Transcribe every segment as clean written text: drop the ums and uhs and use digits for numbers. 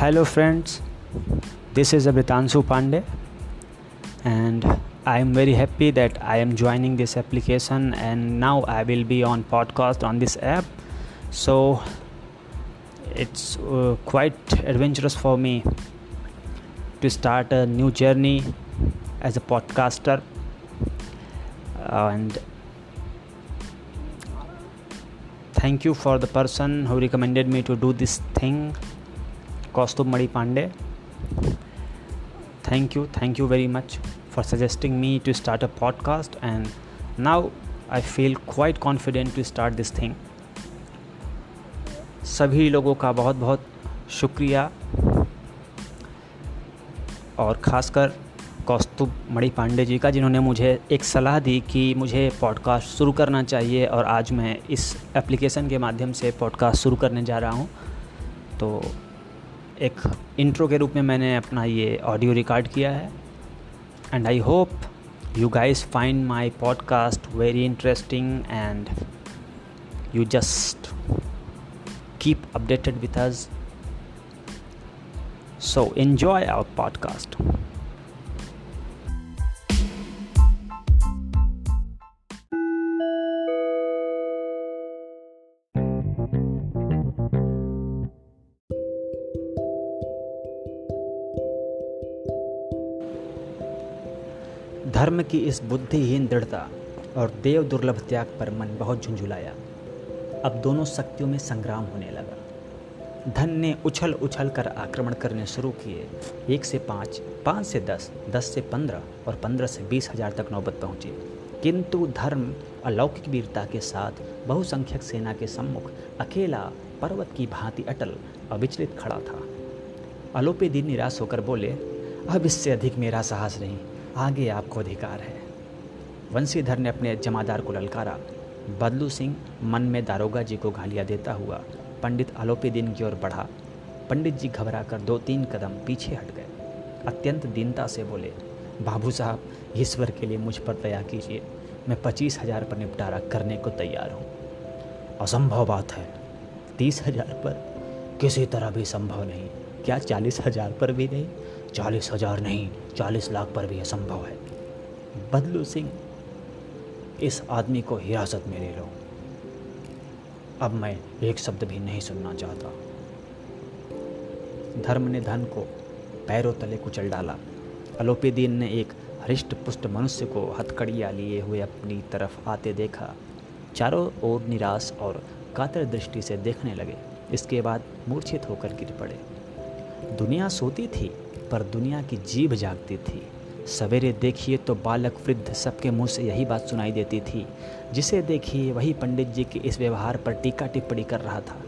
Hello friends, this is Abhitanshu Pandey and I am very happy that I am joining this application and now I will be on podcast on this app. So it's quite adventurous for me to start a new journey as a podcaster and thank you for the person who recommended me to do this thing. Kaustubh Mani Pandey, thank you very much for suggesting me to start a podcast and now I feel quite confident to start this thing. सभी लोगों का बहुत बहुत शुक्रिया और ख़ासकर कौस्तुभ मणि पांडे जी का, जिन्होंने मुझे एक सलाह दी कि मुझे पॉडकास्ट शुरू करना चाहिए और आज मैं इस एप्लीकेशन के माध्यम से पॉडकास्ट शुरू करने जा रहा हूँ। तो एक इंट्रो के रूप में मैंने अपना ये ऑडियो रिकॉर्ड किया है and I hope you guys find my podcast very interesting and you just keep updated with us, so enjoy our podcast. धर्म की इस बुद्धिहीन दृढ़ता और देव दुर्लभ त्याग पर मन बहुत झुंझुलाया। अब दोनों शक्तियों में संग्राम होने लगा। धन ने उछल उछल कर आक्रमण करने शुरू किए। 1 से 5, 5 से 10, 10 से 15 और 15 से 20 हज़ार तक नौबत पहुंची। किंतु धर्म अलौकिक वीरता के साथ बहुसंख्यक सेना के सम्मुख अकेला पर्वत की भांति अटल अविचलित खड़ा था। अलोपेदी निराश होकर बोले, अब इससे अधिक मेरा साहस नहीं, आगे आपको अधिकार है। वंशीधर ने अपने जमादार को ललकारा। बदलू सिंह मन में दारोगा जी को गालियाँ देता हुआ पंडित अलोपेदीन की ओर बढ़ा। पंडित जी घबरा कर 2-3 कदम पीछे हट गए। अत्यंत दीनता से बोले, बाबू साहब ईश्वर के लिए मुझ पर दया कीजिए, मैं 25,000 पर निपटारा करने को तैयार हूँ। असंभव बात है, 30,000 पर किसी तरह भी संभव नहीं। क्या 40,000 पर भी नहीं? 40,000 नहीं, 40 लाख पर भी असंभव है। बदलू सिंह, इस आदमी को हिरासत में ले लो, अब मैं एक शब्द भी नहीं सुनना चाहता। धर्म ने धन को पैरों तले कुचल डाला। अलोपेदीन ने एक हृष्ट पुष्ट मनुष्य को हथकड़ियाँ लिए हुए अपनी तरफ आते देखा। चारों ओर निराश और कातर दृष्टि से देखने लगे। इसके बाद मूर्छित होकर गिर पड़े। दुनिया सोती थी पर दुनिया की जीभ जागती थी। सवेरे देखिए तो बालक वृद्ध सबके मुंह से यही बात सुनाई देती थी। जिसे देखिए वही पंडित जी के इस व्यवहार पर टीका टिप्पणी कर रहा था।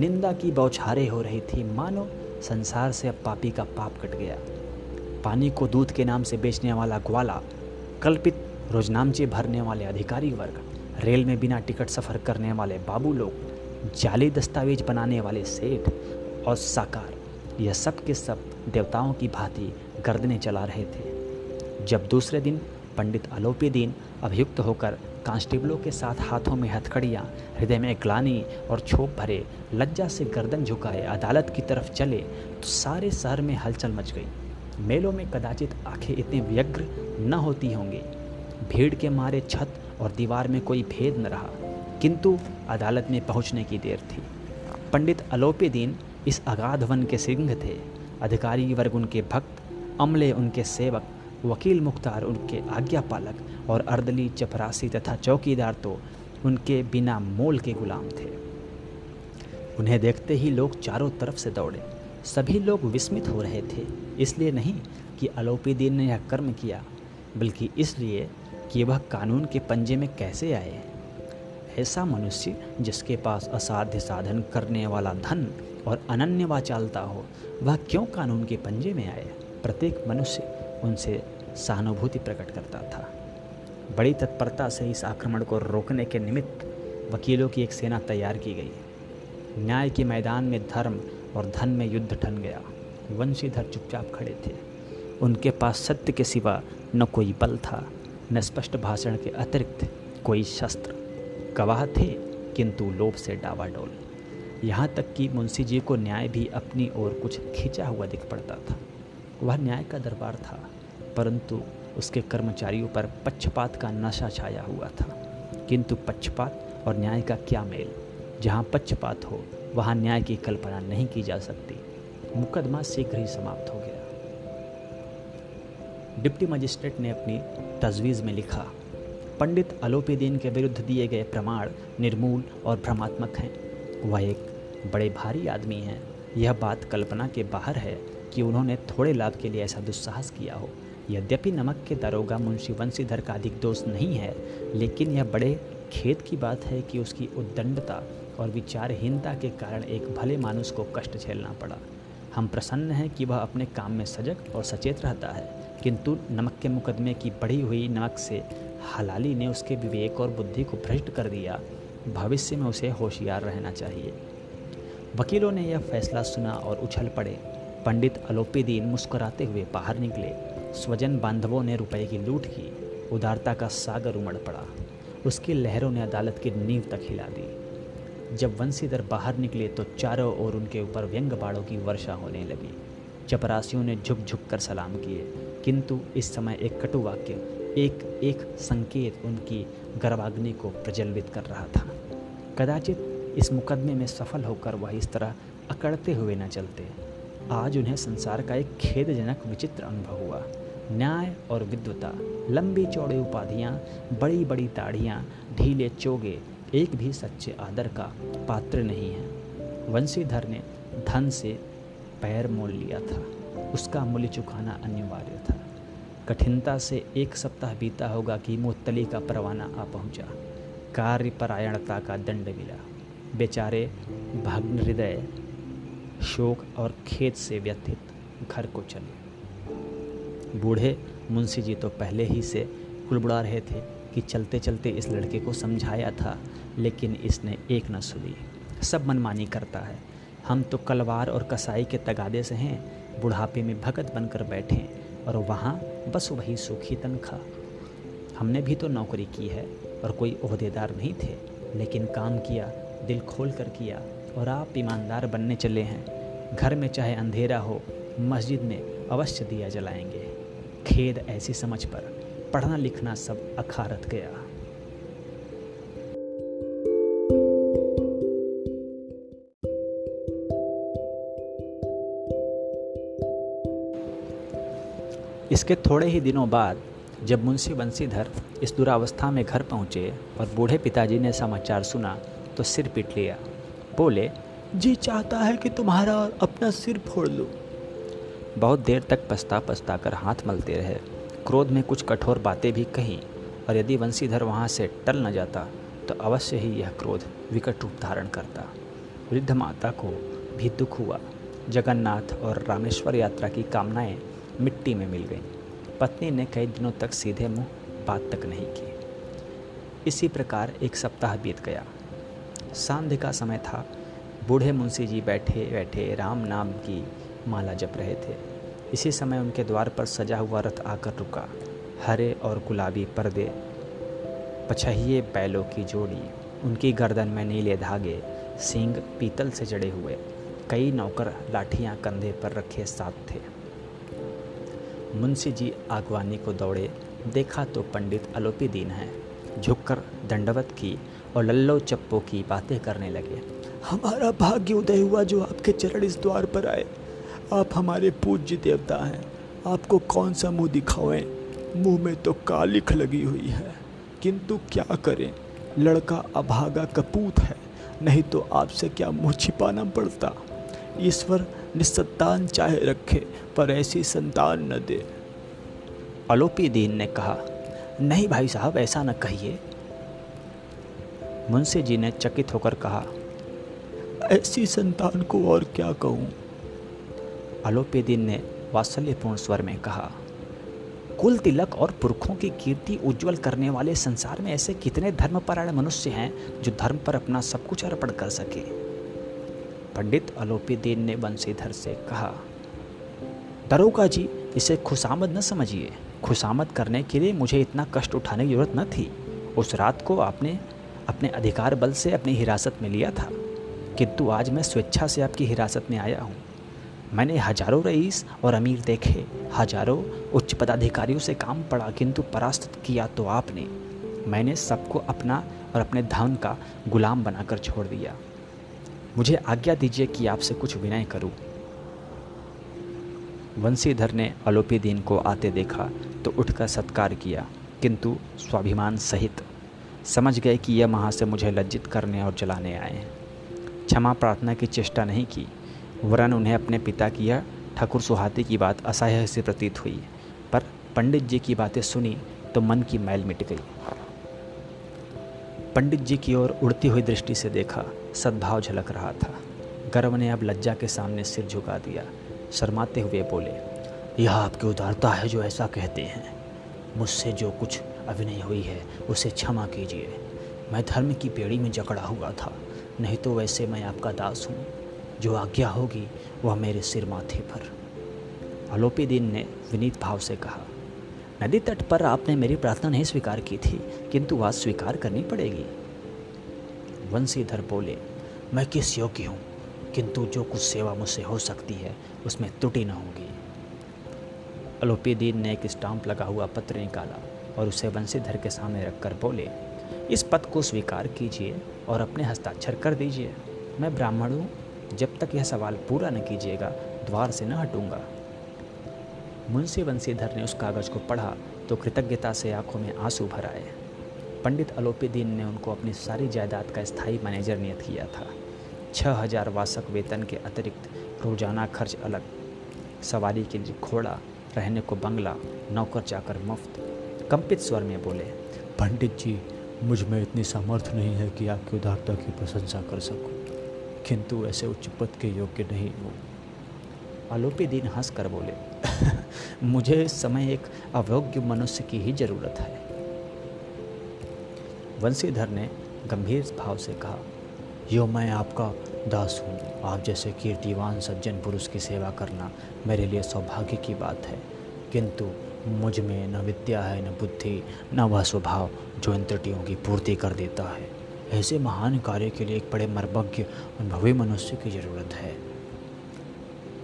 निंदा की बौछारें हो रही थी, मानो संसार से अब पापी का पाप कट गया। पानी को दूध के नाम से बेचने वाला ग्वाला, कल्पित रोजनामचे भरने वाले अधिकारी वर्ग, रेल में बिना टिकट सफ़र करने वाले बाबू लोग, जाली दस्तावेज बनाने वाले सेठ और साकार, यह सब के सब देवताओं की भांति गर्दनें चला रहे थे। जब दूसरे दिन पंडित अलोपेदीन अभियुक्त होकर कांस्टेबलों के साथ हाथों में हथकड़ियाँ, हृदय में ग्लानि और क्षोभ भरे लज्जा से गर्दन झुकाए अदालत की तरफ चले तो सारे शहर में हलचल मच गई। मेलों में कदाचित आंखें इतने व्यग्र न होती होंगी। भीड़ के मारे छत और दीवार में कोई भेद न रहा, किंतु अदालत में पहुँचने की देर थी। पंडित अलोपेदीन इस अगाध वन के सिंह थे। अधिकारी वर्ग उनके भक्त, अमले उनके सेवक, वकील मुख्तार उनके आज्ञापालक और अर्दली चपरासी तथा चौकीदार तो उनके बिना मोल के गुलाम थे। उन्हें देखते ही लोग चारों तरफ से दौड़े। सभी लोग विस्मित हो रहे थे, इसलिए नहीं कि अलोपेदीन ने यह कर्म किया, बल्कि इसलिए कि वह कानून के पंजे में कैसे आए। ऐसा मनुष्य जिसके पास असाध्य साधन करने वाला धन और अनन्य वाचालता हो, वह क्यों कानून के पंजे में आए? प्रत्येक मनुष्य उनसे सहानुभूति प्रकट करता था। बड़ी तत्परता से इस आक्रमण को रोकने के निमित्त वकीलों की एक सेना तैयार की गई। न्याय के मैदान में धर्म और धन में युद्ध ठन गया। वंशीधर चुपचाप खड़े थे। उनके पास सत्य के सिवा न कोई बल था, न स्पष्ट भाषण के अतिरिक्त कोई शस्त्र। गवाह थे किंतु लोभ से डावाडोल। यहाँ तक कि मुंशी जी को न्याय भी अपनी ओर कुछ खींचा हुआ दिख पड़ता था। वह न्याय का दरबार था, परंतु उसके कर्मचारियों पर पक्षपात का नशा छाया हुआ था। किंतु पक्षपात और न्याय का क्या मेल? जहाँ पक्षपात हो वहाँ न्याय की कल्पना नहीं की जा सकती। मुकदमा शीघ्र ही समाप्त हो गया। डिप्टी मजिस्ट्रेट ने अपनी तजवीज़ में लिखा, पंडित अलोपीदीन के विरुद्ध दिए गए प्रमाण निर्मूल और भ्रमात्मक हैं। वह एक बड़े भारी आदमी हैं। यह बात कल्पना के बाहर है कि उन्होंने थोड़े लाभ के लिए ऐसा दुस्साहस किया हो। यद्यपि नमक के दारोगा मुंशी वंशीधर का अधिक दोष नहीं है, लेकिन यह बड़े खेद की बात है कि उसकी उद्दंडता और विचारहीनता के कारण एक भले मानुष को कष्ट झेलना पड़ा। हम प्रसन्न हैं कि वह अपने काम में सजग और सचेत रहता है, किंतु नमक के मुकदमे की बढ़ी हुई नमक से हलाली ने उसके विवेक और बुद्धि को भ्रष्ट कर दिया। भविष्य में उसे होशियार रहना चाहिए। वकीलों ने यह फैसला सुना और उछल पड़े। पंडित अलोपीदीन मुस्कुराते हुए बाहर निकले। स्वजन बांधवों ने रुपए की लूट की। उदारता का सागर उमड़ पड़ा। उसकी लहरों ने अदालत की नींव तक हिला दी। जब वंशीधर बाहर निकले तो चारों ओर उनके ऊपर व्यंग बाड़ों की वर्षा होने लगी। चपरासियों ने झुक झुक कर सलाम किए, किंतु इस समय एक कटु वाक्य, एक एक संकेत उनकी गर्वाग्नि को प्रज्वलित कर रहा था। कदाचित इस मुकदमे में सफल होकर वह इस तरह अकड़ते हुए न चलते। आज उन्हें संसार का एक खेदजनक विचित्र अनुभव हुआ। न्याय और विद्वता, लंबी चौड़े उपाधियाँ, बड़ी बड़ी दाढ़ियाँ, ढीले चोगे, एक भी सच्चे आदर का पात्र नहीं है। वंशीधर ने धन से पैर मोल लिया था। उसका मूल्य चुकाना अनिवार्य था। कठिनता से एक सप्ताह बीता होगा कि मुअत्तली का परवाना आ पहुँचा। कार्यपरायणता का दंड मिला। बेचारे भग्न हृदय, शोक और खेद से व्यथित घर को चले। बूढ़े मुंशी जी तो पहले ही से कुड़बुड़ा रहे थे कि चलते चलते इस लड़के को समझाया था, लेकिन इसने एक न सुनी। सब मनमानी करता है। हम तो कलवार और कसाई के तगादे से हैं। बुढ़ापे में भगत बनकर बैठे और वहाँ बस वही सूखी तनख्वाह। हमने भी तो नौकरी की है और कोई ओहदेदार नहीं थे, लेकिन काम किया, दिल खोल कर किया। और आप ईमानदार बनने चले हैं। घर में चाहे अंधेरा हो, मस्जिद में अवश्य दिया जलाएंगे। खेद ऐसी समझ पर पढ़ना लिखना सब अखारत गया। इसके थोड़े ही दिनों बाद जब मुंशी वंशीधर इस दुरावस्था में घर पहुँचे और बूढ़े पिताजी ने समाचार सुना तो सिर पीट लिया। बोले, जी चाहता है कि तुम्हारा और अपना सिर फोड़ लूँ। बहुत देर तक पछता पछता कर हाथ मलते रहे। क्रोध में कुछ कठोर बातें भी कहीं, और यदि वंशीधर वहाँ से टल न जाता तो अवश्य ही यह क्रोध विकट रूप धारण करता। वृद्ध माता को भी दुख हुआ। जगन्नाथ और रामेश्वर यात्रा की कामनाएं मिट्टी में मिल गई। पत्नी ने कई दिनों तक सीधे मुंह बात तक नहीं की। इसी प्रकार एक सप्ताह बीत गया। सांध्य का समय था। बूढ़े मुंशी जी बैठे बैठे राम नाम की माला जप रहे थे। इसी समय उनके द्वार पर सजा हुआ रथ आकर रुका। हरे और गुलाबी पर्दे, पछहिए बैलों की जोड़ी, उनकी गर्दन में नीले धागे, सींग पीतल से जड़े हुए, कई नौकर लाठियां कंधे पर रखे साथ थे। मुंशी जी आगवानी को दौड़े। देखा तो पंडित अलोपीदीन हैं। झुककर दंडवत की और लल्लो चप्पो की बातें करने लगे। हमारा भाग्य उदय हुआ जो आपके चरण इस द्वार पर आए। आप हमारे पूज्य देवता हैं। आपको कौन सा मुंह दिखावें? मुंह में तो कालिख लगी हुई है, किंतु क्या करें, लड़का अभागा कपूत है, नहीं तो आपसे क्या मुँह छिपाना पड़ता। ईश्वर निसंतान चाहे रखे, पर ऐसी संतान न दे। अलोपीदीन ने कहा, नहीं भाई साहब, ऐसा न कहिए। मुंशी जी ने चकित होकर कहा, ऐसी संतान को और क्या कहूँ। अलोपीदीन ने वात्सल्यपूर्ण स्वर में कहा, कुल तिलक और पुरखों की कीर्ति उज्जवल करने वाले संसार में ऐसे कितने धर्मपरायण मनुष्य हैं जो धर्म पर अपना सब कुछ अर्पण कर सके। पंडित अलोपीदीन ने वंशीधर से कहा, दरोगा जी, इसे खुशामद न समझिए। खुशामद करने के लिए मुझे इतना कष्ट उठाने की जरूरत न थी। उस रात को आपने अपने अधिकार बल से अपनी हिरासत में लिया था। किंतु आज मैं स्वेच्छा से आपकी हिरासत में आया हूँ। मैंने हजारों रईस और अमीर देखे, हजारों उच्च पदाधिकारियों से काम पड़ा, किंतु परास्त किया तो आपने। मैंने सबको अपना और अपने धन का गुलाम बनाकर छोड़ दिया। मुझे आज्ञा दीजिए कि आपसे कुछ विनय करूं। वंशीधर ने अलोपीदीन को आते देखा तो उठकर सत्कार किया, किंतु स्वाभिमान सहित। समझ गए कि यह वहाँ से मुझे लज्जित करने और जलाने आए हैं। क्षमा प्रार्थना की चेष्टा नहीं की, वरन उन्हें अपने पिता की या ठाकुर सुहाती की बात असह्य से प्रतीत हुई, पर पंडित जी की बातें सुनी तो मन की मैल मिट गई। पंडित जी की ओर उड़ती हुई दृष्टि से देखा, सद्भाव झलक रहा था। गर्व ने अब लज्जा के सामने सिर झुका दिया। शर्माते हुए बोले, यह आपकी उदारता है जो ऐसा कहते हैं। मुझसे जो कुछ अभिनय हुई है उसे क्षमा कीजिए। मैं धर्म की पेड़ी में जकड़ा हुआ था, नहीं तो वैसे मैं आपका दास हूँ। जो आज्ञा होगी वह मेरे सिर माथे पर। अलोपीदीन ने विनीत भाव से कहा, नदी तट पर आपने मेरी प्रार्थना नहीं स्वीकार की थी, किंतु आज स्वीकार करनी पड़ेगी। वंशीधर बोले, मैं किस योग्य हूँ, किंतु जो कुछ सेवा मुझसे हो सकती है उसमें त्रुटि न होगी। अलोपीदीन ने एक स्टाम्प लगा हुआ पत्र निकाला और उसे वंशीधर के सामने रखकर बोले, इस पत्र को स्वीकार कीजिए और अपने हस्ताक्षर कर दीजिए। मैं ब्राह्मण हूँ, जब तक यह सवाल पूरा न कीजिएगा द्वार से न हटूंगा। मुंशी वंशीधर ने उस कागज़ को पढ़ा तो कृतज्ञता से आंखों में आंसू भर आए। पंडित अलोपीदीन ने उनको अपनी सारी जायदाद का स्थायी मैनेजर नियुक्त किया था। 6,000 वार्षिक वेतन के अतिरिक्त रोजाना खर्च अलग, सवारी के लिए घोड़ा, रहने को बंगला, नौकर चाकर मुफ्त। कंपित स्वर में बोले, पंडित जी, मुझ में इतनी सामर्थ्य नहीं है कि आपकी उदारता की प्रशंसा कर सकूं, किंतु ऐसे उच्च पद के योग्य नहीं हूँ। अलोपीदीन हंस कर बोले, मुझे इस समय एक अयोग्य मनुष्य की ही जरूरत है। वंशीधर ने गंभीर भाव से कहा, यो मैं आपका दास हूँ। आप जैसे कीर्तिवान सज्जन पुरुष की सेवा करना मेरे लिए सौभाग्य की बात है, किंतु मुझ में न विद्या है, न बुद्धि, न वह स्वभाव जो इन त्रुटियों की पूर्ति कर देता है। ऐसे महान कार्य के लिए एक बड़े मर्मज्ञ अनुभवी मनुष्य की ज़रूरत है।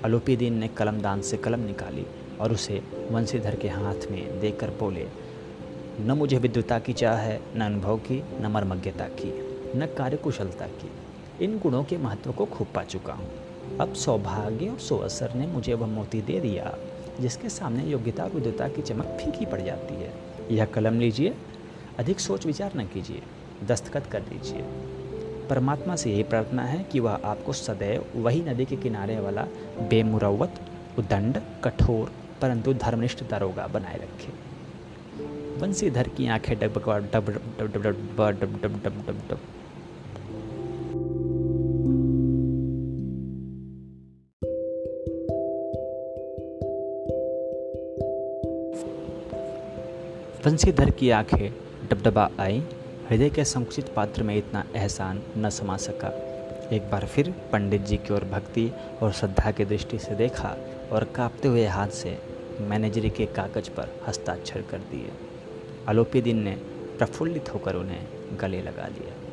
अलोपीदीन ने कलमदान से कलम निकाली और उसे वंशीधर के हाथ में देकर बोले, न मुझे विद्वता की चाह है, न अनुभव की, न मर्मज्ञता की, न कार्यकुशलता की। इन गुणों के महत्व को खूब पा चुका हूँ। अब सौभाग्य और सुअवसर ने मुझे वह मोती दे दिया जिसके सामने योग्यता विद्वता की चमक फीकी पड़ जाती है। यह कलम लीजिए, अधिक सोच विचार न कीजिए, दस्तखत कर दीजिए। परमात्मा से यही प्रार्थना है कि वह आपको सदैव वही नदी के किनारे वाला बेमुरव्वत, उदंड, कठोर परंतु धर्मनिष्ठ दरोगा बनाए रखे। वंशीधर की आंखें डब। वंशीधर की आंखें डबडबा आई। हृदय के संकुचित पात्र में इतना एहसान न समा सका। एक बार फिर पंडित जी की ओर भक्ति और श्रद्धा की दृष्टि से देखा और कांपते हुए हाथ से मैनेजरी के कागज पर हस्ताक्षर कर दिए। अलोपीदीन ने प्रफुल्लित होकर उन्हें गले लगा लिया।